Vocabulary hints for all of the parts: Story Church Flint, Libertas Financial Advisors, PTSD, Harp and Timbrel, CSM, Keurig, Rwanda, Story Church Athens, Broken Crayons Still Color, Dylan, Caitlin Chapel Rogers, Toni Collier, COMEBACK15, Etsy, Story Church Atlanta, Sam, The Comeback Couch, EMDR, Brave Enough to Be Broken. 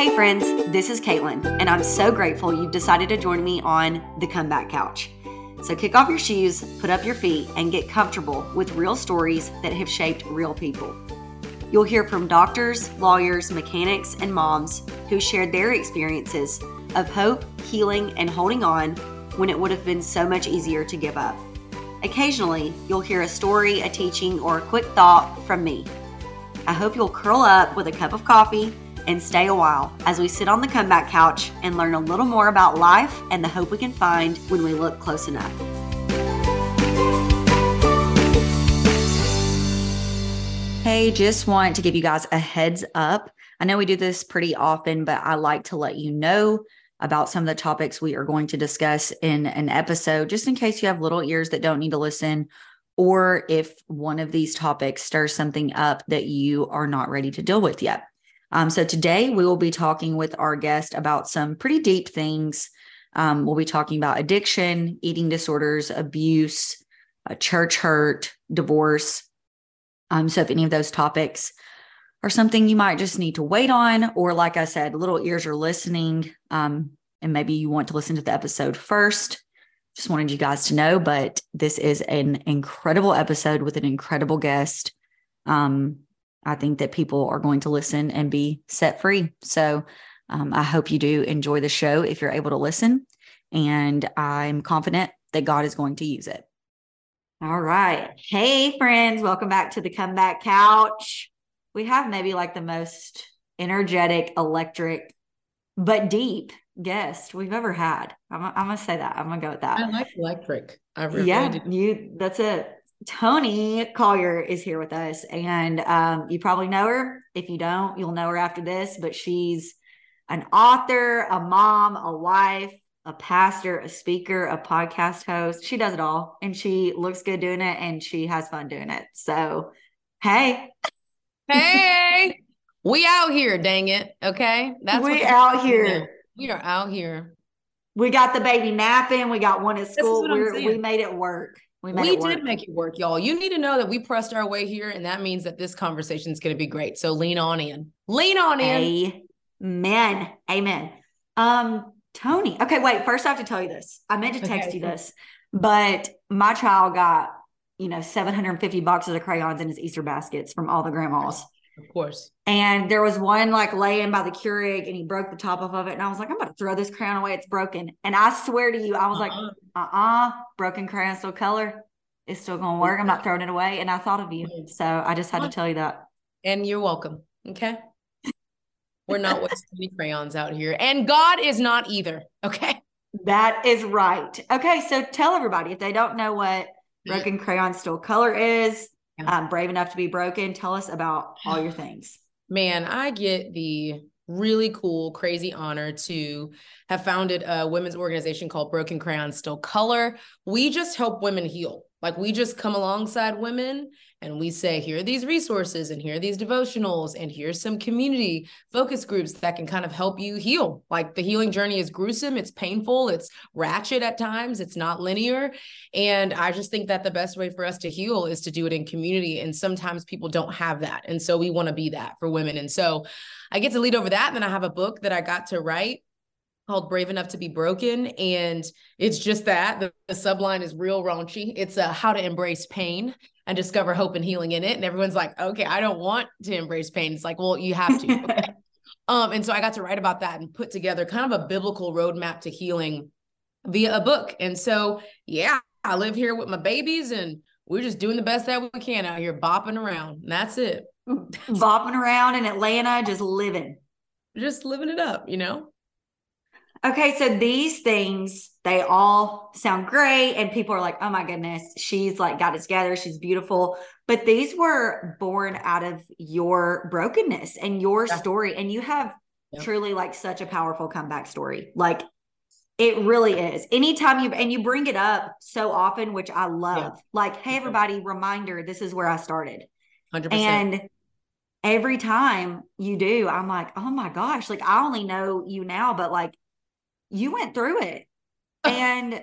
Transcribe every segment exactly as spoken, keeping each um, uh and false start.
Hey friends, this is Caitlin, and I'm so grateful you've decided to join me on The Comeback Couch. So kick off your shoes, put up your feet, and get comfortable with real stories that have shaped real people. You'll hear from doctors, lawyers, mechanics, and moms who shared their experiences of hope, healing, and holding on when it would have been so much easier to give up. Occasionally, you'll hear a story, a teaching, or a quick thought from me. I hope you'll curl up with a cup of coffee and stay a while as we sit on the comeback couch and learn a little more about life and the hope we can find when we look close enough. Hey, just want to give you guys a heads up. I know we do this pretty often, but I like to let you know about some of the topics we are going to discuss in an episode, just in case you have little ears that don't need to listen, or if one of these topics stirs something up that you are not ready to deal with yet. Um, so today we will be talking with our guest about some pretty deep things. Um, we'll be talking about addiction, eating disorders, abuse, uh, church hurt, divorce. Um, so if any of those topics are something you might just need to wait on, or like I said, little ears are listening, um, and maybe you want to listen to the episode first. Just wanted you guys to know, but this is an incredible episode with an incredible guest. Um, I think that people are going to listen and be set free. So um, I hope you do enjoy the show if you're able to listen, and I'm confident that God is going to use it. All right. Hey, friends. Welcome back to the Comeback Couch. We have maybe like the most energetic, electric, but deep guest we've ever had. I'm, I'm going to say that. I'm going to go with that. I like electric. I really yeah, do. you. That's it. Toni Collier is here with us, and um, you probably know her. If you don't, you'll know her after this, but she's an author, a mom, a wife, a pastor, a speaker, a podcast host. She does it all, and she looks good doing it, and she has fun doing it. So, hey. Hey, we out here, dang it. Okay. That's we out here. here. We are out here. We got the baby napping. We got one at school. We made it work. We, we it did work. make it work, y'all. You need to know that we pressed our way here, and that means that this conversation is going to be great. So lean on in. Lean on in. Amen. Amen. Um, Toni. Okay, wait. First, I have to tell you this. I meant to text okay. you this, but my child got, you know, seven hundred fifty boxes of crayons in his Easter baskets from all the grandmas. Of course. And there was one like laying by the Keurig, and he broke the top off of it. And I was like, I'm about to throw this crayon away. It's broken. And I swear to you, I was uh-uh. like, uh-uh, Broken Crayons Still Color. It's still going to work. I'm not throwing it away. And I thought of you. So I just had to tell you that. And you're welcome. Okay. We're not wasting any crayons out here. And God is not either. Okay. That is right. Okay. So tell everybody, if they don't know what Broken Crayons Still Color is, um, Brave Enough to Be Broken, tell us about all your things. Man, I get the really cool, crazy honor to have founded a women's organization called Broken Crayons Still Color. We just help women heal. Like, we just come alongside women and we say, here are these resources, and here are these devotionals, and here's some community focus groups that can kind of help you heal. Like, the healing journey is gruesome. It's painful. It's ratchet at times. It's not linear. And I just think that the best way for us to heal is to do it in community. And sometimes people don't have that. And so we want to be that for women. And so I get to lead over that. And then I have a book that I got to write called Brave Enough to Be Broken. And it's just that the, the subline is real raunchy. It's a how to embrace pain and discover hope and healing in it. And everyone's like, okay, I don't want to embrace pain. It's like, well, you have to. Okay. um, and so I got to write about that and put together kind of a biblical roadmap to healing via a book. And so, yeah, I live here with my babies, and we're just doing the best that we can out here, bopping around. And that's it. Bopping around in Atlanta, just living. Just living it up, you know? Okay, so these things, they all sound great, and people are like, oh my goodness, she's like got it together, she's beautiful. But these were born out of your brokenness and your yeah. story. And you have yeah. truly like such a powerful comeback story. Like, it really is. Anytime you, and you bring it up so often, which I love, yeah. like, hey, everybody, reminder, this is where I started. one hundred percent. And every time you do, I'm like, oh my gosh, like, I only know you now, but like, you went through it. And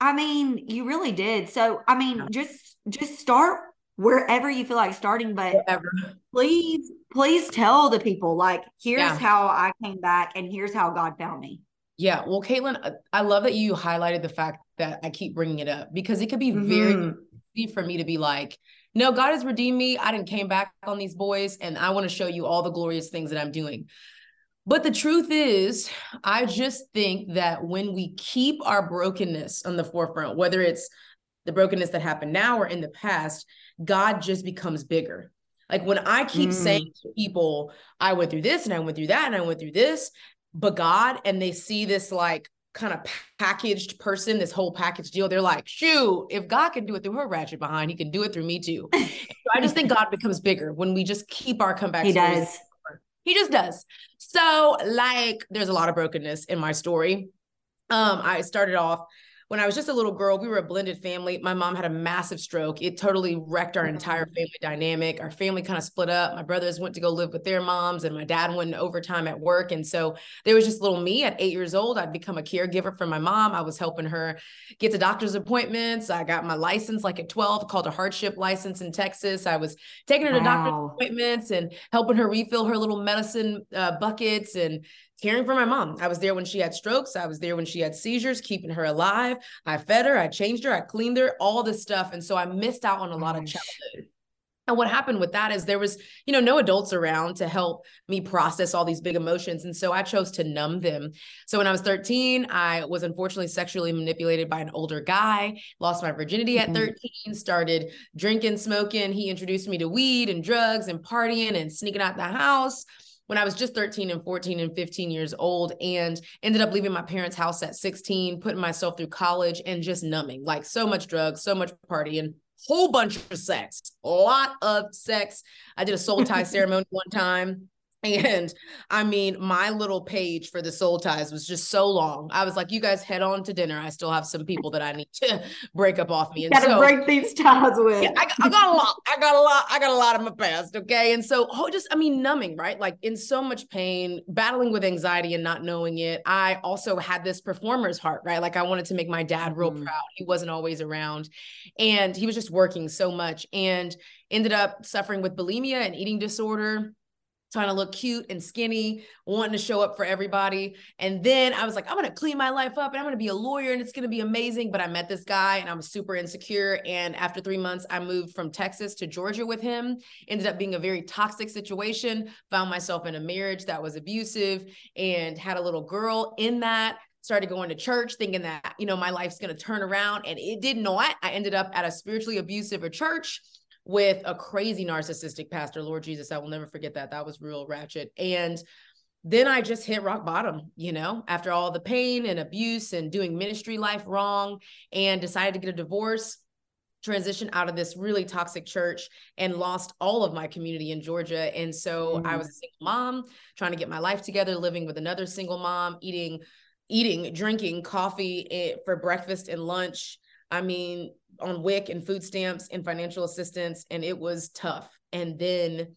I mean, you really did. So, I mean, just, just start wherever you feel like starting, but wherever. please, please tell the people, like, here's yeah. how I came back and here's how God found me. Yeah. Well, Caitlin, I love that you highlighted the fact that I keep bringing it up, because it could be mm-hmm. very easy for me to be like, no, God has redeemed me. I didn't came back on these boys and I want to show you all the glorious things that I'm doing. But the truth is, I just think that when we keep our brokenness on the forefront, whether it's the brokenness that happened now or in the past, God just becomes bigger. Like when I keep mm. saying to people, I went through this and I went through that and I went through this, but God, and they see this like kind of packaged person, this whole package deal, they're like, shoot, if God can do it through her ratchet behind, he can do it through me too. So I just think God becomes bigger when we just keep our comeback. He stories. does. He just does. So like, there's a lot of brokenness in my story. Um, I started off when I was just a little girl. We were a blended family. My mom had a massive stroke. It totally wrecked our entire family dynamic. Our family kind of split up. My brothers went to go live with their moms and my dad went into overtime at work. And so there was just little me at eight years old. I'd become a caregiver for my mom. I was helping her get to doctor's appointments. I got my license like at twelve, called a hardship license in Texas. I was taking her to wow. doctor's appointments and helping her refill her little medicine uh, buckets and caring for my mom. I was there when she had strokes. I was there when she had seizures, keeping her alive. I fed her, I changed her, I cleaned her, all this stuff. And so I missed out on a lot of childhood. And what happened with that is there was, you know, no adults around to help me process all these big emotions. And so I chose to numb them. So when I was thirteen, I was unfortunately sexually manipulated by an older guy, lost my virginity at thirteen, started drinking, smoking. He introduced me to weed and drugs and partying and sneaking out the house when I was just thirteen and fourteen and fifteen years old, and ended up leaving my parents' house at sixteen, putting myself through college and just numbing, like so much drugs, so much partying, whole bunch of sex, a lot of sex. I did a soul tie ceremony one time. And I mean, my little page for the soul ties was just so long. I was like, you guys head on to dinner. I still have some people that I need to break up off me. And gotta so, break these ties with. Yeah, I, I got a lot. I got a lot. I got a lot of my past. Okay. And so oh, just, I mean, numbing, right? Like in so much pain, battling with anxiety and not knowing it. I also had this performer's heart, right? Like I wanted to make my dad real mm. proud. He wasn't always around and he was just working so much, and ended up suffering with bulimia and eating disorder, trying to look cute and skinny, wanting to show up for everybody. And then I was like, I'm going to clean my life up and I'm going to be a lawyer and it's going to be amazing. But I met this guy and I was super insecure. And after three months, I moved from Texas to Georgia with him, ended up being a very toxic situation, found myself in a marriage that was abusive and had a little girl in that. Started going to church thinking that, you know, my life's going to turn around, and it did not. I ended up at a spiritually abusive a church with a crazy narcissistic pastor. Lord Jesus, I will never forget that. That was real ratchet. And then I just hit rock bottom, you know, after all the pain and abuse and doing ministry life wrong, and decided to get a divorce, transition out of this really toxic church, and lost all of my community in Georgia. And so mm-hmm. I was a single mom trying to get my life together, living with another single mom, eating, eating, drinking coffee for breakfast and lunch. I mean, on W I C and food stamps and financial assistance, and it was tough. And then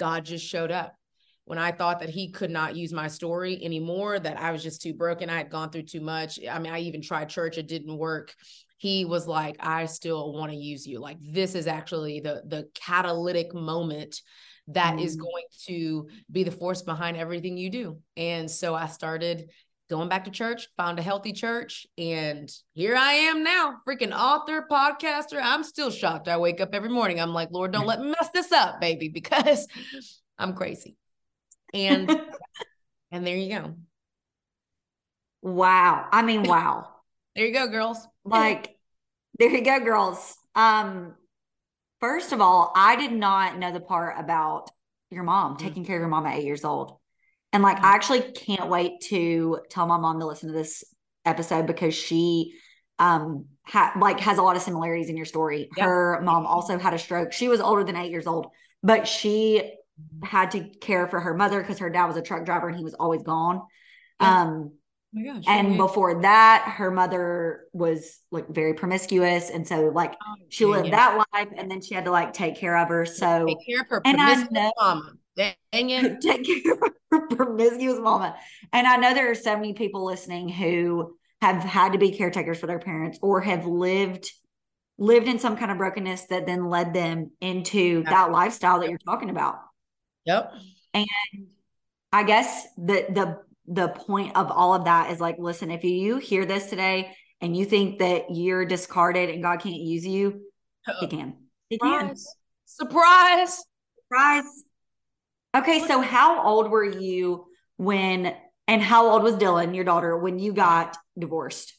God just showed up when I thought that he could not use my story anymore, that I was just too broken. I had gone through too much. I mean, I even tried church. It didn't work. He was like, I still want to use you. Like, this is actually the, the catalytic moment that mm. is going to be the force behind everything you do. And so I started going back to church, found a healthy church, and here I am now, freaking author, podcaster. I'm still shocked. I wake up every morning. I'm like, Lord, don't let me mess this up, baby, because I'm crazy. And, and there you go. Wow. I mean, wow. There you go, girls. Like, there you go, girls. Um, first of all, I did not know the part about your mom, taking care of your mom at eight years old. And like, I actually can't wait to tell my mom to listen to this episode, because she um, ha- like has a lot of similarities in your story. Yep. Her mom also had a stroke. She was older than eight years old, but she had to care for her mother because her dad was a truck driver and he was always gone. Yeah. Um, oh my gosh, and okay. before that, her mother was like very promiscuous. And so like oh, she lived yeah. that life, and then she had to like take care of her. So take care of her promiscuous mom. Dang it. Take care of her promiscuous mama. And I know there are so many people listening who have had to be caretakers for their parents or have lived lived in some kind of brokenness that then led them into yeah. that lifestyle that you're talking about. Yep. And I guess the, the, the point of all of that is like, listen, if you hear this today and you think that you're discarded and God can't use you, he can. He can. Surprise. Surprise. Okay. So how old were you when, and how old was Dylan, your daughter, when you got divorced?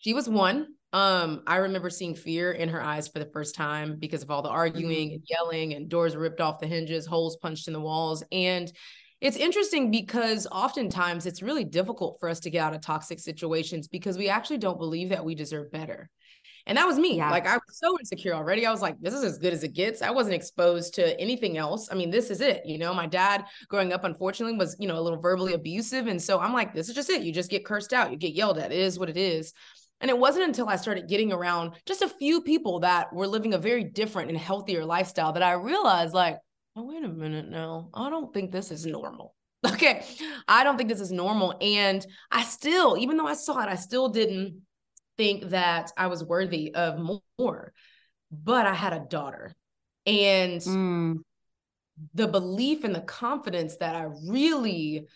She was one. Um, I remember seeing fear in her eyes for the first time because of all the arguing and yelling and doors ripped off the hinges, holes punched in the walls. And it's interesting because oftentimes it's really difficult for us to get out of toxic situations because we actually don't believe that we deserve better. And that was me. Yeah. Like I was so insecure already. I was like, this is as good as it gets. I wasn't exposed to anything else. I mean, this is it. You know, my dad growing up, unfortunately, was, you know, a little verbally abusive. And so I'm like, this is just it. You just get cursed out. You get yelled at. It is what it is. And it wasn't until I started getting around just a few people that were living a very different and healthier lifestyle that I realized like, oh, wait a minute now. I don't think this is normal. Okay. I don't think this is normal. And I still, even though I saw it, I still didn't think that I was worthy of more, but I had a daughter and mm. the belief and the confidence that I really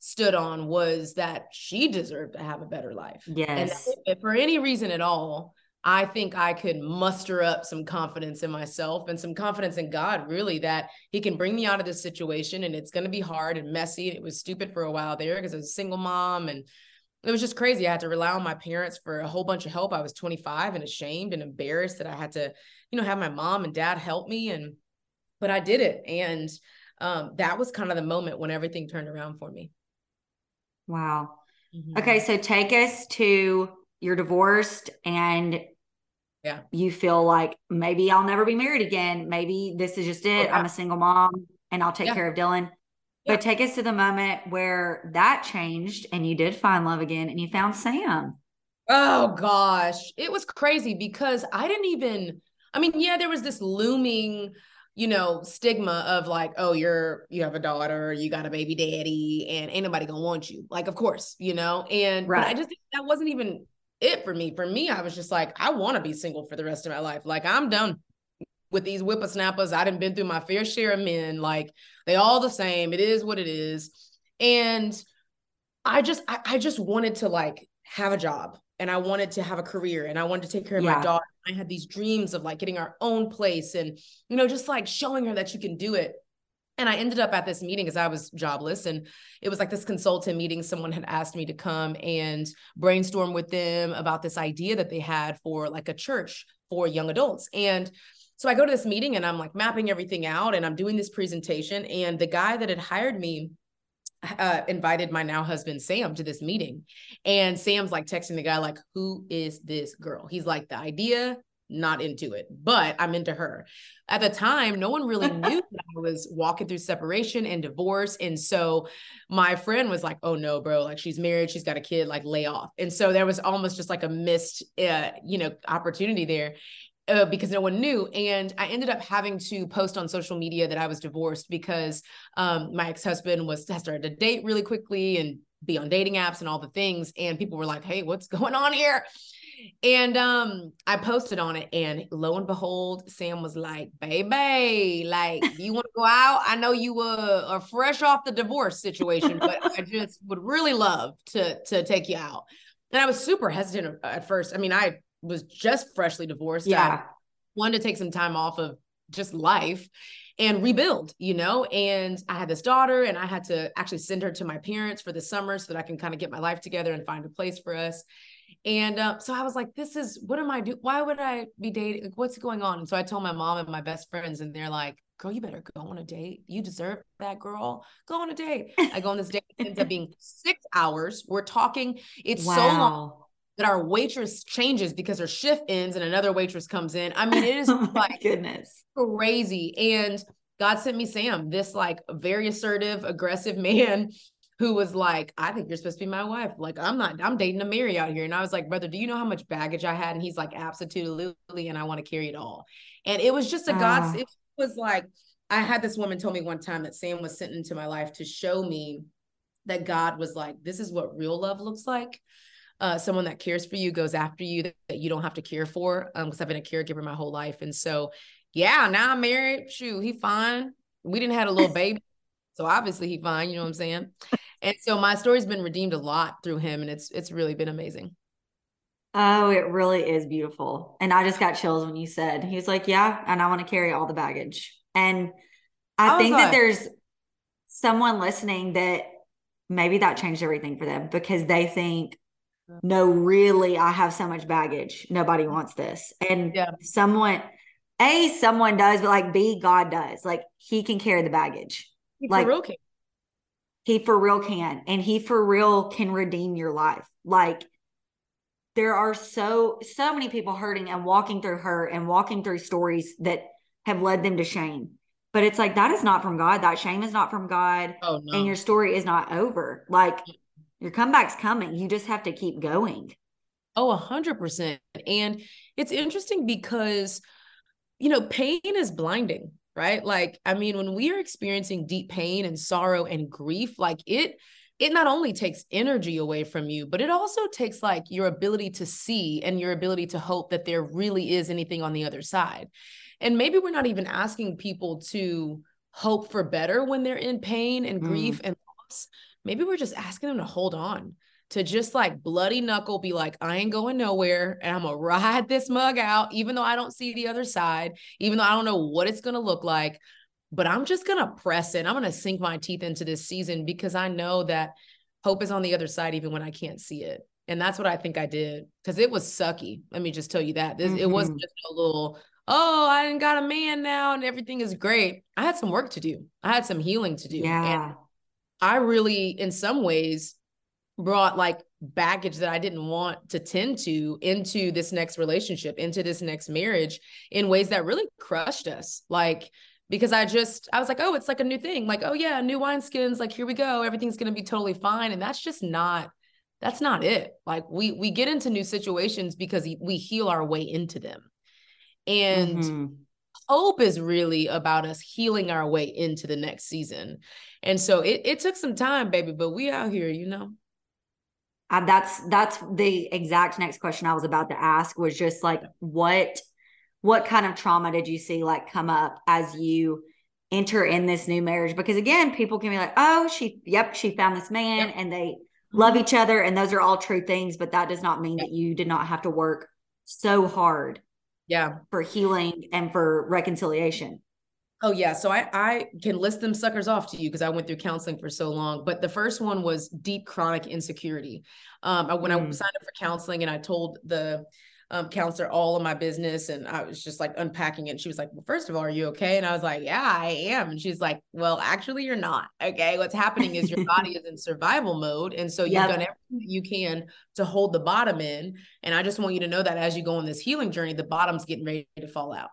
stood on was that she deserved to have a better life. Yes. And if for any reason at all, I think I could muster up some confidence in myself and some confidence in God, really, that he can bring me out of this situation. And it's going to be hard and messy. It was stupid for a while there because I was a single mom and it was just crazy. I had to rely on my parents for a whole bunch of help. I was twenty-five and ashamed and embarrassed that I had to, you know, have my mom and dad help me. And, but I did it. And um, that was kind of the moment when everything turned around for me. Wow. Mm-hmm. Okay. So take us to you're divorced and yeah, you feel like maybe I'll never be married again. Maybe this is just it. Okay. I'm a single mom and I'll take yeah. care of Dylan. But take us to the moment where that changed and you did find love again and you found Sam. Oh gosh, it was crazy because I didn't even, I mean, yeah, there was this looming, you know, stigma of like, oh, you're, you have a daughter, you got a baby daddy and ain't nobody gonna want you. Like, of course, you know, and right. I just, that wasn't even it for me. For me, I was just like, I want to be single for the rest of my life. Like I'm done with these whippersnappers. I done been through my fair share of men. Like they all the same. It is what it is. And I just, I, I just wanted to like have a job and I wanted to have a career and I wanted to take care of yeah. my daughter. I had these dreams of like getting our own place and, you know, just like showing her that you can do it. And I ended up at this meeting because I was jobless and it was like this consultant meeting. Someone had asked me to come and brainstorm with them about this idea that they had for like a church for young adults. And so I go to this meeting and I'm like mapping everything out and I'm doing this presentation. And the guy that had hired me uh, invited my now husband, Sam, to this meeting. And Sam's like texting the guy, like, who is this girl? He's like, the idea, not into it, but I'm into her. At the time, no one really knew that I was walking through separation and divorce. And so my friend was like, oh no, bro, like she's married, she's got a kid, like lay off. And so there was almost just like a missed, uh, you know, opportunity there. Uh, because no one knew. And I ended up having to post on social media that I was divorced because um, my ex-husband was had started to date really quickly and be on dating apps and all the things. And people were like, hey, what's going on here? And um, I posted on it and lo and behold, Sam was like, baby, like you want to go out? I know you were, are fresh off the divorce situation, but I just would really love to, to take you out. And I was super hesitant at first. I mean, I was just freshly divorced. Yeah. I wanted to take some time off of just life and rebuild, you know, and I had this daughter and I had to actually send her to my parents for the summer so that I can kind of get my life together and find a place for us. And uh, so I was like, this is, what am I doing? Why would I be dating? Like, what's going on? And so I told my mom and my best friends and they're like, girl, you better go on a date. You deserve that, girl. Go on a date. I go on this date. It ends up being six hours. We're talking. It's wow. so long. That our waitress changes because her shift ends and another waitress comes in. I mean, it is oh like goodness. Crazy. And God sent me Sam, this like very assertive, aggressive man who was like, I think you're supposed to be my wife. Like, I'm not, I'm dating a Mary out here. And I was like, brother, do you know how much baggage I had? And he's like, absolutely. And I want to carry it all. And it was just a God's, uh. it was like, I had this woman told me one time that Sam was sent into my life to show me that God was like, this is what real love looks like. uh, someone that cares for you goes after you that, that you don't have to care for. Um, cause I've been a caregiver my whole life. And so, yeah, now I'm married. Shoot, he fine. We didn't have a little baby. So obviously he fine, you know what I'm saying? And so my story's been redeemed a lot through him, and it's, it's really been amazing. Oh, it really is beautiful. And I just got chills when you said, he was like, yeah, and I want to carry all the baggage. And I, I think like, that there's someone listening that maybe that changed everything for them, because they think, no, really, I have so much baggage. Nobody wants this. And yeah. someone, A, someone does, but like B, God does. Like he can carry the baggage. He like, for real can. He for real can. And he for real can redeem your life. Like, there are so, so many people hurting and walking through hurt and walking through stories that have led them to shame. But it's like, that is not from God. That shame is not from God. Oh, no. And your story is not over. Like, your comeback's coming. You just have to keep going. Oh, a hundred percent. And it's interesting because, you know, pain is blinding, right? Like, I mean, when we are experiencing deep pain and sorrow and grief, like it, it not only takes energy away from you, but it also takes like your ability to see and your ability to hope that there really is anything on the other side. And maybe we're not even asking people to hope for better when they're in pain and grief mm. and loss. Maybe we're just asking them to hold on, to just like bloody knuckle, be like, I ain't going nowhere and I'm gonna ride this mug out, even though I don't see the other side, even though I don't know what it's gonna look like. But I'm just going to press it. I'm going to sink my teeth into this season because I know that hope is on the other side, even when I can't see it. And that's what I think I did, because it was sucky. Let me just tell you that. This, mm-hmm. It wasn't just a little, oh, I done got a man now and everything is great. I had some work to do. I had some healing to do. Yeah. And I really, in some ways, brought like baggage that I didn't want to tend to into this next relationship, into this next marriage in ways that really crushed us. Like, because I just, I was like, oh, it's like a new thing. Like, oh yeah, new wineskins. Like, here we go. Everything's going to be totally fine. And that's just not, that's not it. Like we, we get into new situations because we heal our way into them. And mm-hmm. hope is really about us healing our way into the next season. And so it, it took some time, baby, but we out here, you know. Uh, that's, that's the exact next question I was about to ask, was just like, what What kind of trauma did you see like come up as you enter in this new marriage? Because again, people can be like, oh, she, yep, she found this man yep. and they love each other. And those are all true things, but that does not mean yep. that you did not have to work so hard yeah, for healing and for reconciliation. Oh yeah. So I, I can list them suckers off to you because I went through counseling for so long, but the first one was deep chronic insecurity. Um, when mm. I signed up for counseling and I told the Um, counselor all of my business. And I was just like unpacking it. And she was like, well, first of all, are you okay? And I was like, yeah, I am. And she's like, well, actually you're not. Okay. What's happening is your body is in survival mode. And so you've yep. done everything that you can to hold the bottom in. And I just want you to know that as you go on this healing journey, the bottom's getting ready to fall out.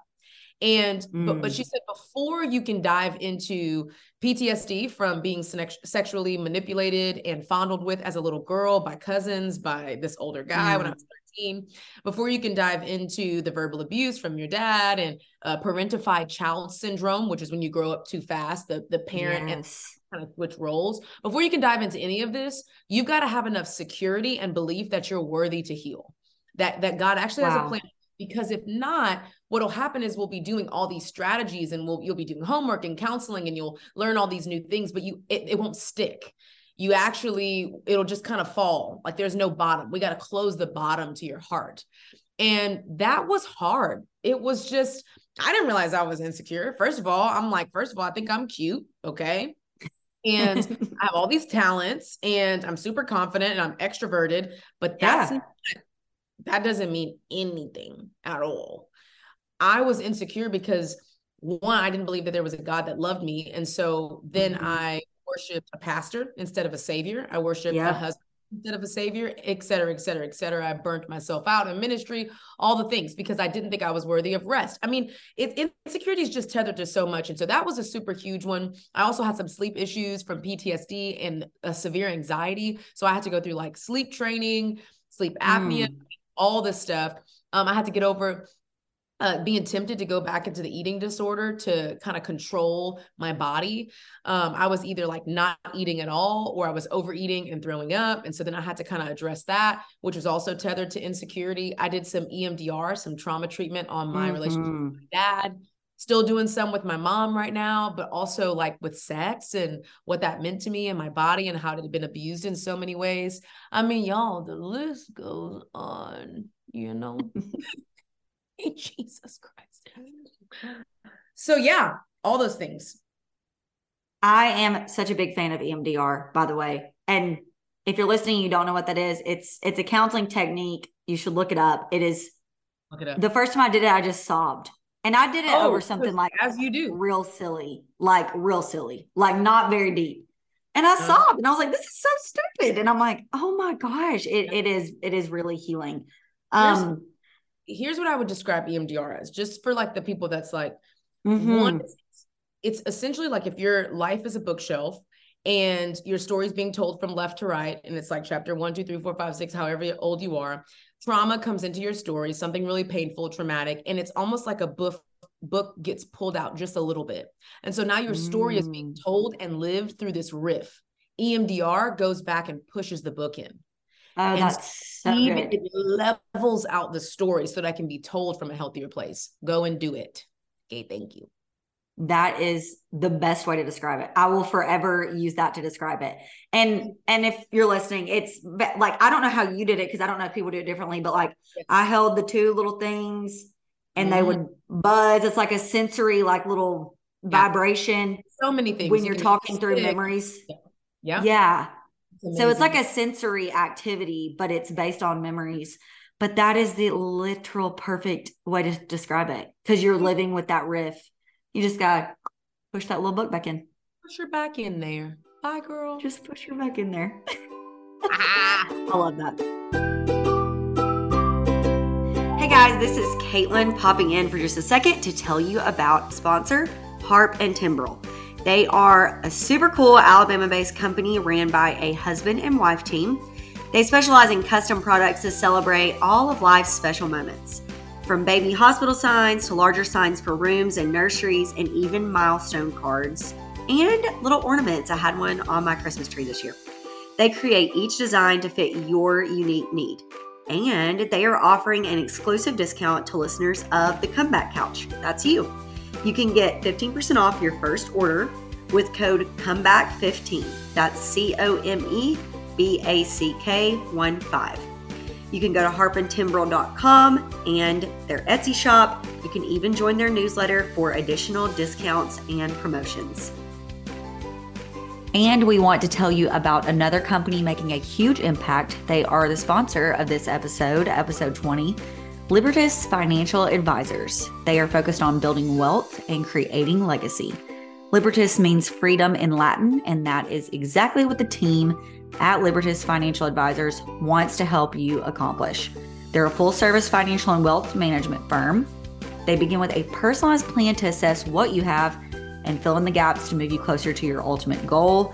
And, mm. but, but she said, before you can dive into P T S D from being sex- sexually manipulated and fondled with as a little girl by cousins, by this older guy mm. when I was thirteen, before you can dive into the verbal abuse from your dad and uh, parentified child syndrome, which is when you grow up too fast, the, the parent yes. and kind of switch roles, before you can dive into any of this, you've got to have enough security and belief that you're worthy to heal, that, that God actually wow. has a plan. Because if not, what'll happen is we'll be doing all these strategies and we'll, you'll be doing homework and counseling and you'll learn all these new things, but you, it, it won't stick. You actually, it'll just kind of fall. Like there's no bottom. We got to close the bottom to your heart. And that was hard. It was just, I didn't realize I was insecure. First of all, I'm like, first of all, I think I'm cute. Okay. And I have all these talents and I'm super confident and I'm extroverted, but that's yeah. not, that doesn't mean anything at all. I was insecure because one, I didn't believe that there was a God that loved me. And so then mm-hmm. I worshiped a pastor instead of a savior. I worshiped yeah. a husband instead of a savior, et cetera, et cetera, et cetera. I burnt myself out in ministry, all the things, because I didn't think I was worthy of rest. I mean, it, insecurity is just tethered to so much. And so that was a super huge one. I also had some sleep issues from P T S D and a severe anxiety. So I had to go through like sleep training, sleep apnea, mm. all this stuff. Um, I had to get over uh, being tempted to go back into the eating disorder to kind of control my body. Um, I was either like not eating at all, or I was overeating and throwing up. And so then I had to kind of address that, which was also tethered to insecurity. I did some E M D R, some trauma treatment on my mm-hmm. relationship with my dad. Still doing some with my mom right now, but also like with sex and what that meant to me and my body and how it had been abused in so many ways. I mean, y'all, the list goes on, you know. Jesus Christ. So yeah, all those things. I am such a big fan of E M D R, by the way. And if you're listening, you don't know what that is. It's, it's a counseling technique. You should look it up. It is. Look it up. The first time I did it, I just sobbed. And I did it oh, over something like as you do, real silly, like real silly, like not very deep. And I uh, sobbed and I was like, this is so stupid. And I'm like, oh my gosh, it it is, it is really healing. Um, here's, here's what I would describe E M D R as, just for like the people that's like, mm-hmm. one, it's essentially like if your life is a bookshelf and your story's being told from left to right, and it's like chapter one, two, three, four, five, six, however old you are, trauma comes into your story, something really painful, traumatic, and it's almost like a book book gets pulled out just a little bit. And so now your story mm. is being told and lived through this riff. E M D R goes back and pushes the book in. Oh, and that's so good. It levels out the story so that I can be told from a healthier place. Go and do it. Okay, thank you. That is the best way to describe it. I will forever use that to describe it. And, and if you're listening, it's like, I don't know how you did it, 'cause I don't know if people do it differently, but like I held the two little things and mm. they would buzz. It's like a sensory, like little yeah. vibration. So many things when you're talking through memories. Yeah. Yeah. It's so it's like a sensory activity, but it's based on memories. But that is the literal perfect way to describe it. 'Cause you're living with that riff. You just gotta push that little book back in. Push her back in there. Bye, girl. Just push her back in there. ah, I love that. Hey guys, this is Caitlin popping in for just a second to tell you about sponsor Harp and Timbrel. They are a super cool Alabama-based company ran by a husband and wife team. They specialize in custom products to celebrate all of life's special moments. From baby hospital signs to larger signs for rooms and nurseries and even milestone cards and little ornaments. I had one on my Christmas tree this year. They create each design to fit your unique need. And they are offering an exclusive discount to listeners of The Comeback Couch. That's you. You can get fifteen percent off your first order with code comeback fifteen. That's C O M E B A C K one five. You can go to harp and timbrel dot com and their Etsy shop. You can even join their newsletter for additional discounts and promotions. And we want to tell you about another company making a huge impact. They are the sponsor of this episode, episode twenty, Libertas Financial Advisors. They are focused on building wealth and creating legacy. Libertas means freedom in Latin, and that is exactly what the team at Libertas Financial Advisors wants to help you accomplish. They're a full-service financial and wealth management firm. They begin with a personalized plan to assess what you have and fill in the gaps to move you closer to your ultimate goal.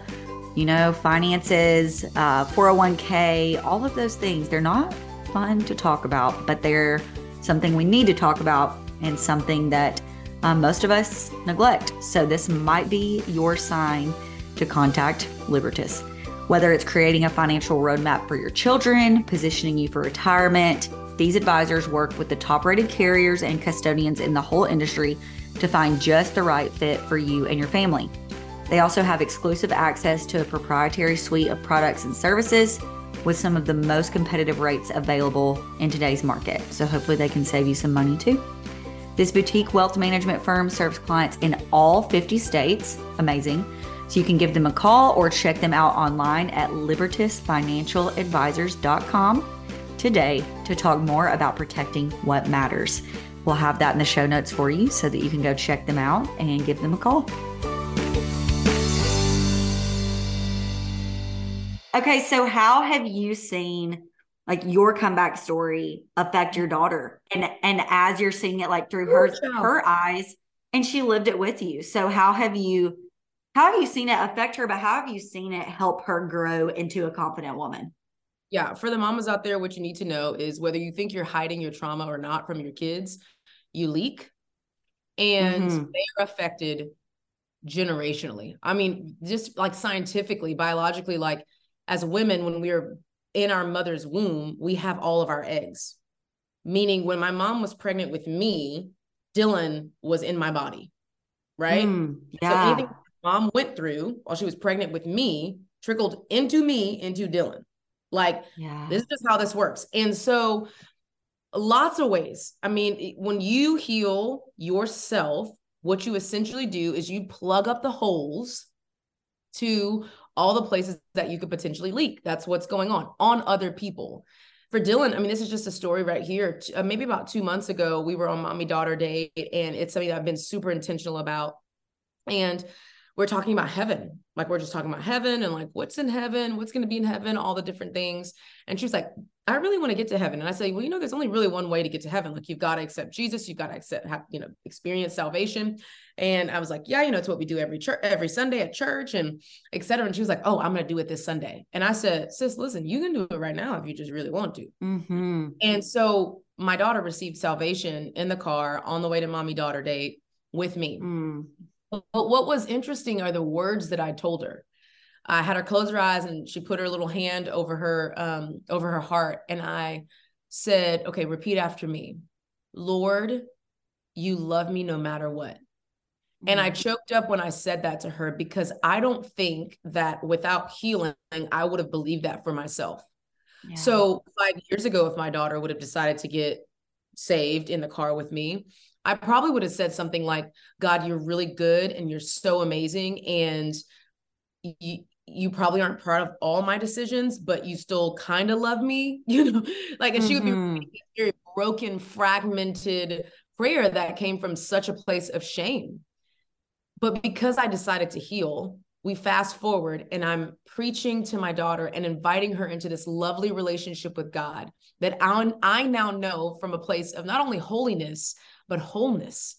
You know, finances, uh, four oh one k, all of those things. They're not fun to talk about, but they're something we need to talk about and something that uh, most of us neglect. So this might be your sign to contact Libertas. Whether it's creating a financial roadmap for your children, positioning you for retirement, these advisors work with the top-rated carriers and custodians in the whole industry to find just the right fit for you and your family. They also have exclusive access to a proprietary suite of products and services with some of the most competitive rates available in today's market. So hopefully they can save you some money too. This boutique wealth management firm serves clients in all fifty states. Amazing. So you can give them a call or check them out online at libertas financial advisors dot com today to talk more about protecting what matters. We'll have that in the show notes for you so that you can go check them out and give them a call. Okay, so how have you seen like your comeback story affect your daughter? And and as you're seeing it like through her, her eyes, and she lived it with you. So how have you How have you seen it affect her, but how have you seen it help her grow into a confident woman? Yeah. For the mamas out there, what you need to know is whether you think you're hiding your trauma or not from your kids, you leak, and mm-hmm. they're affected generationally. I mean, just like scientifically, biologically, like as women, when we are in our mother's womb, we have all of our eggs. Meaning when my mom was pregnant with me, Dylan was in my body, right? Mm, yeah. So anything my mom went through while she was pregnant with me trickled into me, into Dylan. Like, yeah. This is just how this works. And so lots of ways. I mean, when you heal yourself, what you essentially do is you plug up the holes to all the places that you could potentially leak. That's what's going on on other people. For Dylan, I mean, this is just a story right here. Uh, maybe about two months ago, we were on Mommy Daughter Day, and it's something that I've been super intentional about. And we're talking about heaven. Like, we're just talking about heaven and like, what's in heaven? What's going to be in heaven? All the different things. And she's like, I really want to get to heaven. And I say, well, you know, there's only really one way to get to heaven. Like, you've got to accept Jesus. You've got to accept, have, you know, experience salvation. And I was like, yeah, you know, it's what we do every church, every Sunday at church, and et cetera. And she was like, oh, I'm going to do it this Sunday. And I said, sis, listen, you can do it right now if you just really want to. Mm-hmm. And so my daughter received salvation in the car on the way to Mommy Daughter Day with me. Mm. But what was interesting are the words that I told her. I had her close her eyes, and she put her little hand over her, um, over her heart. And I said, okay, repeat after me. Lord, you love me no matter what. Mm-hmm. And I choked up when I said that to her, because I don't think that without healing, I would have believed that for myself. Yeah. So five years ago, if my daughter would have decided to get saved in the car with me, I probably would have said something like, God, you're really good and you're so amazing. And you, you probably aren't proud of all my decisions, but you still kind of love me, you know, like, and mm-hmm. she would be really very broken, fragmented prayer that came from such a place of shame. But because I decided to heal, we fast forward, and I'm preaching to my daughter and inviting her into this lovely relationship with God that I, I now know from a place of not only holiness, but wholeness.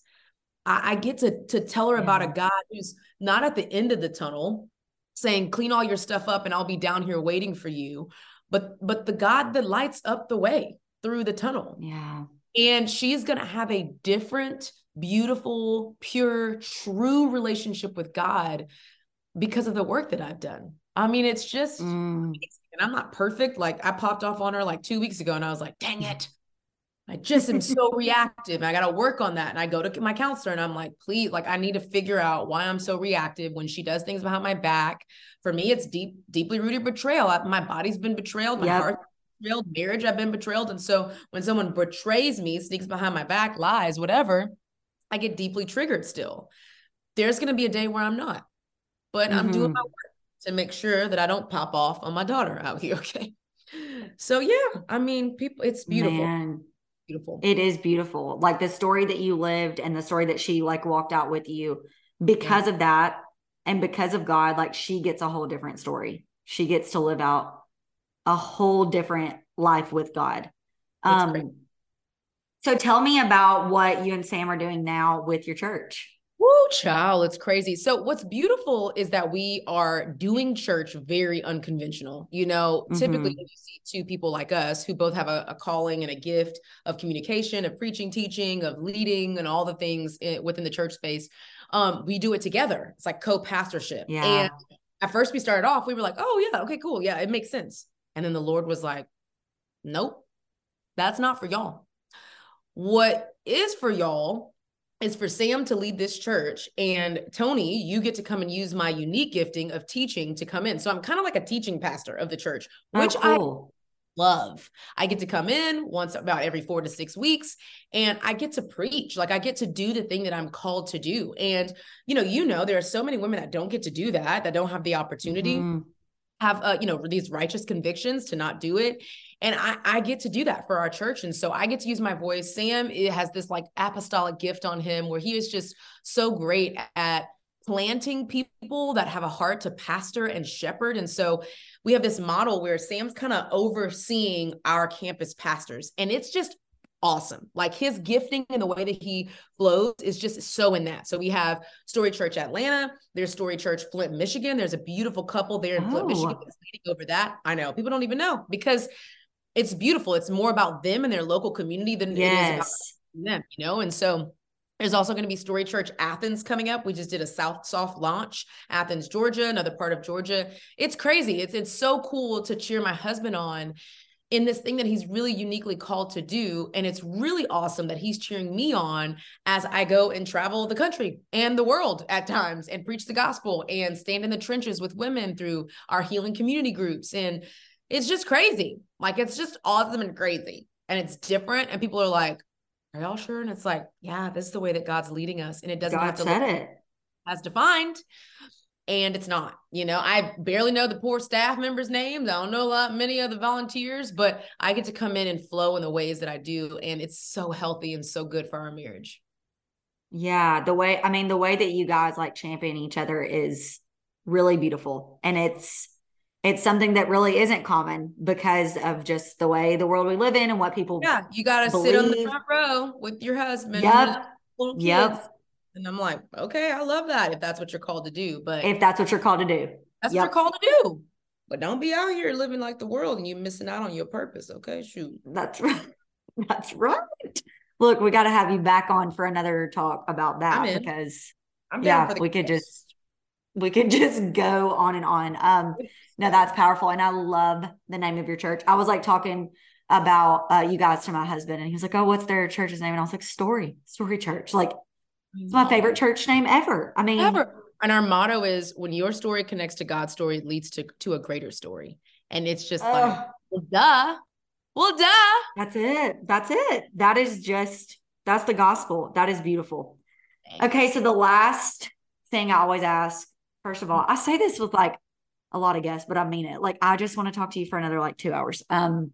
I, I get to, to tell her yeah. about a God who's not at the end of the tunnel saying, clean all your stuff up and I'll be down here waiting for you. But, but the God that lights up the way through the tunnel. Yeah. And she's going to have a different, beautiful, pure, true relationship with God because of the work that I've done. I mean, it's just, mm. and I'm not perfect. Like, I popped off on her like two weeks ago and I was like, dang it. I just am so reactive. I got to work on that. And I go to my counselor and I'm like, please, like, I need to figure out why I'm so reactive when she does things behind my back. For me, it's deep, deeply rooted betrayal. I, my body's been betrayed. My yep. heart's been betrayed. Marriage, I've been betrayed. And so when someone betrays me, sneaks behind my back, lies, whatever, I get deeply triggered still. There's going to be a day where I'm not, but mm-hmm. I'm doing my work to make sure that I don't pop off on my daughter out here. Okay. So yeah, I mean, people, it's beautiful. Man. Beautiful. It is beautiful. Like, the story that you lived and the story that she like walked out with you because yeah. of that. And because of God, like, she gets a whole different story. She gets to live out a whole different life with God. Um, so tell me about what you and Sam are doing now with your church. Woo, child, it's crazy. So what's beautiful is that we are doing church very unconventional. You know, mm-hmm. typically when you see two people like us who both have a, a calling and a gift of communication, of preaching, teaching, of leading, and all the things in, within the church space, um, we do it together. It's like co-pastorship. Yeah. And at first we started off, we were like, oh yeah, okay, cool. Yeah, it makes sense. And then the Lord was like, nope, that's not for y'all. What is for y'all is for Sam to lead this church. And Toni, you get to come and use my unique gifting of teaching to come in. So I'm kind of like a teaching pastor of the church, which oh, cool. I love. I get to come in once about every four to six weeks and I get to preach. Like, I get to do the thing that I'm called to do. And, you know, you know, there are so many women that don't get to do that, that don't have the opportunity, mm-hmm. have, uh, you know, these righteous convictions to not do it. And I, I get to do that for our church. And so I get to use my voice. Sam it has this like apostolic gift on him where he is just so great at planting people that have a heart to pastor and shepherd. And so we have this model where Sam's kind of overseeing our campus pastors, and it's just awesome. Like, his gifting and the way that he flows is just so in that. So we have Story Church Atlanta. There's Story Church Flint, Michigan. There's a beautiful couple there in oh. Flint, Michigan that's leading over that. I know people don't even know because it's beautiful. It's more about them and their local community than yes. it is about them, you know? And so there's also going to be Story Church Athens coming up. We just did a South soft launch, Athens, Georgia, another part of Georgia. It's crazy. It's, it's so cool to cheer my husband on in this thing that he's really uniquely called to do. And it's really awesome that he's cheering me on as I go and travel the country and the world at times and preach the gospel and stand in the trenches with women through our healing community groups. And it's just crazy. Like, it's just awesome and crazy. And it's different. And people are like, are y'all sure? And it's like, yeah, this is the way that God's leading us. And it doesn't God have to said look it. As defined. And it's not, you know, I barely know the poor staff members' names. I don't know a lot, many of the volunteers, but I get to come in and flow in the ways that I do. And it's so healthy and so good for our marriage. Yeah. The way, I mean, the way that you guys like champion each other is really beautiful. And it's, it's something that really isn't common because of just the way the world we live in and what people Yeah, you got to sit on the front row with your husband. Yep. And yep. And I'm like, okay, I love that. If that's what you're called to do, but if that's what you're called to do, that's yep. what you're called to do, but don't be out here living like the world and you missing out on your purpose. Okay. Shoot. That's right. That's right. Look, we got to have you back on for another talk about that I'm because I'm yeah, we could guys. just, we could just go on and on. Um, No, that's powerful. And I love the name of your church. I was like talking about uh, you guys to my husband and he was like, oh, what's their church's name? And I was like, Story, Story Church. Like, it's my favorite church name ever. I mean, ever. And our motto is when your story connects to God's story, it leads to, to a greater story. And it's just uh, like, well, duh, well, duh. That's it. That's it. That is just, that's the gospel. That is beautiful. Thanks. Okay. So the last thing I always ask, first of all, I say this with like, a lot of guests, but I mean it. Like, I just want to talk to you for another, like two hours. Um,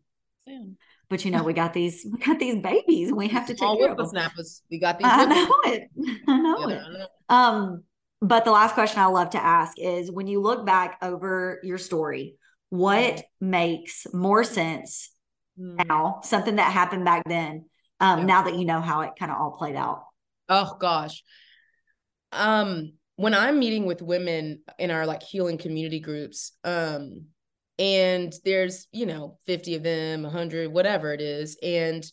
Soon. But you know, we got these, we got these babies and we have to take All care of them. We got these. I know it. I know yeah, it. I know. Um, but the last question I love to ask is when you look back over your story, what mm. makes more sense mm. now, something that happened back then, um, yeah. now that you know how it kind of all played out? Oh gosh. Um, When I'm meeting with women in our like healing community groups, um, and there's, you know, fifty of them, one hundred, whatever it is. And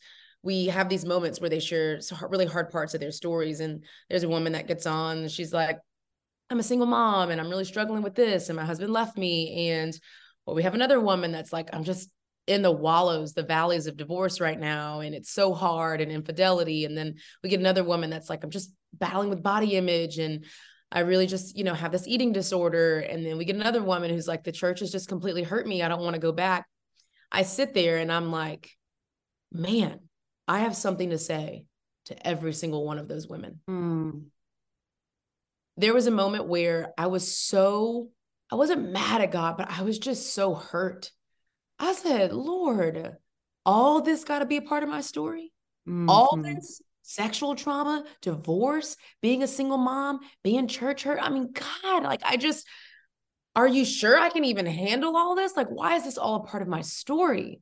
we have these moments where they share really hard parts of their stories. And there's a woman that gets on and she's like, I'm a single mom and I'm really struggling with this. And my husband left me. And well, we have another woman that's like, I'm just in the wallows, the valleys of divorce right now. And it's so hard and infidelity. And then we get another woman that's like, I'm just battling with body image and I really just, you know, have this eating disorder. And then we get another woman who's like, the church has just completely hurt me. I don't want to go back. I sit there and I'm like, man, I have something to say to every single one of those women. Mm. There was a moment where I was so, I wasn't mad at God, but I was just so hurt. I said, Lord, all this got to be a part of my story. Mm-hmm. All this. Sexual trauma, divorce, being a single mom, being church hurt. I mean, God, like I just, are you sure I can even handle all this? Like, why is this all a part of my story?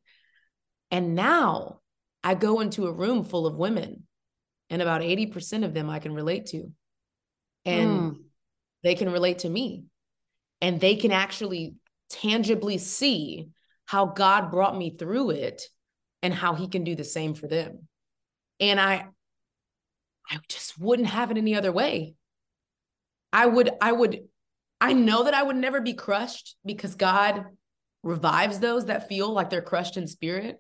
And now I go into a room full of women and about eighty percent of them I can relate to and mm. they can relate to me and they can actually tangibly see how God brought me through it and how he can do the same for them. And I, I just wouldn't have it any other way. I would, I would, I know that I would never be crushed because God revives those that feel like they're crushed in spirit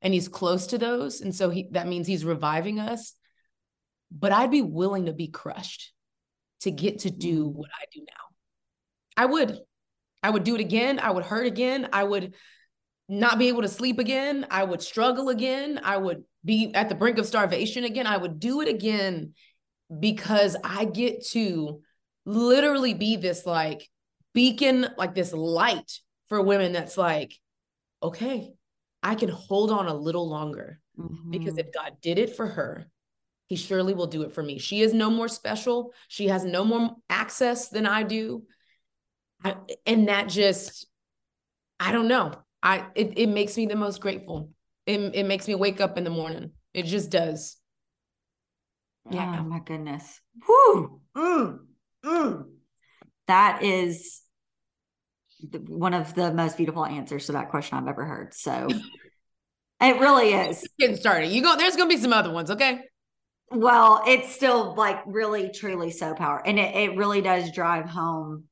and he's close to those. And so he, that means he's reviving us, but I'd be willing to be crushed to get to do what I do now. I would, I would do it again. I would hurt again. I would not be able to sleep again. I would struggle again. I would be at the brink of starvation again. I would do it again because I get to literally be this like beacon, like this light for women. That's like, okay, I can hold on a little longer mm-hmm. because if God did it for her, he surely will do it for me. She is no more special. She has no more access than I do. I, and that just, I don't know. I, it, it makes me the most grateful. It, it makes me wake up in the morning. It just does. Yeah. Oh my goodness. Woo. Mm, mm. That is the, one of the most beautiful answers to that question I've ever heard. So it really is. Getting started. You go. There's going to be some other ones. Okay. Well, it's still like really, truly so powerful. And it, it really does drive home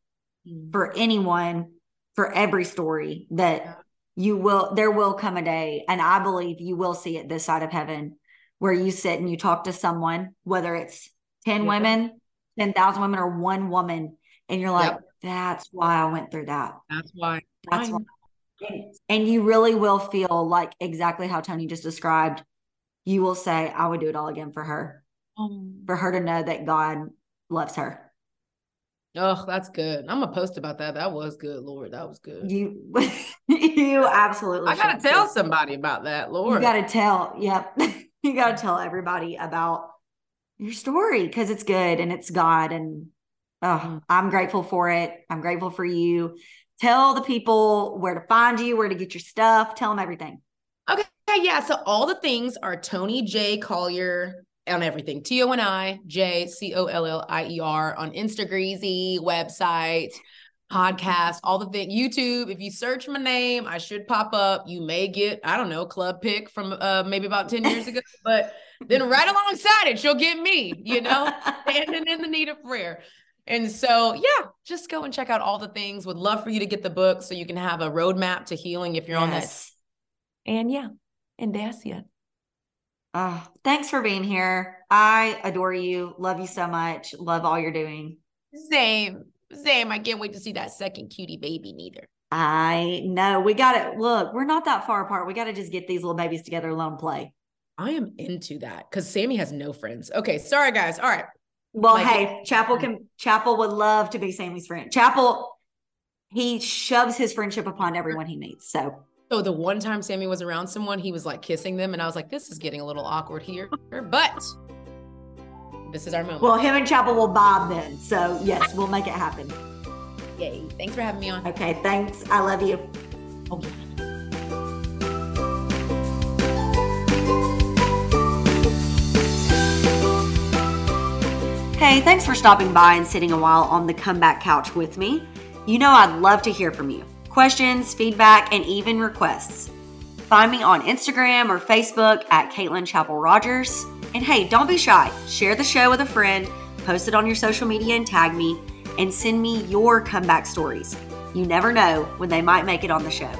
for anyone, for every story, that you will, there will come a day. And I believe you will see it this side of heaven where you sit and you talk to someone, whether it's ten yeah. women, ten thousand women, or one woman. And you're like, yep. that's why I went through that. That's why. That's why. And, and you really will feel like exactly how Toni just described. You will say, I would do it all again for her, um, for her to know that God loves her. Oh, that's good. I'm going to post about that. That was good, Lord. That was good. You you absolutely I got to tell somebody about that, Lord. You got to tell. Yep. You got to tell everybody about your story because it's good and it's God. And oh, I'm grateful for it. I'm grateful for you. Tell the people where to find you, where to get your stuff. Tell them everything. Okay. Yeah. So all the things are Toni J. Collier on everything. T O N I J C O L L I E R on Instagreasy, website, podcast, all the things, YouTube. If you search my name, I should pop up. You may get, I don't know, club pick from uh, maybe about ten years ago, but then right alongside it, you'll get me, you know, standing in the need of prayer. And so, yeah, just go and check out all the things. Would love for you to get the book so you can have a roadmap to healing if you're yes. on that. And yeah, and that's it. Oh, thanks for being here. I adore you. Love you so much. Love all you're doing. Same, same. I can't wait to see that second cutie baby neither. I know. We got it. Look, we're not that far apart. We got to just get these little babies together and let them play. I am into that because Sammy has no friends. Okay. Sorry, guys. All right. Well, like, hey, Chapel can Chapel would love to be Sammy's friend. Chapel, he shoves his friendship upon everyone he meets. So, so the one time Sammy was around someone, he was like kissing them, and I was like, "This is getting a little awkward here," but this is our moment. Well, him and Chapel will bob then. So, yes, we'll make it happen. Yay! Thanks for having me on. Okay, thanks. I love you. Okay. Hey, thanks for stopping by and sitting a while on the Comeback Couch with me. You know I'd love to hear from you. Questions, feedback, and even requests. Find me on Instagram or Facebook at Caitlin Chapel Rogers. And hey, don't be shy. Share the show with a friend, post it on your social media and tag me, and send me your comeback stories. You never know when they might make it on the show.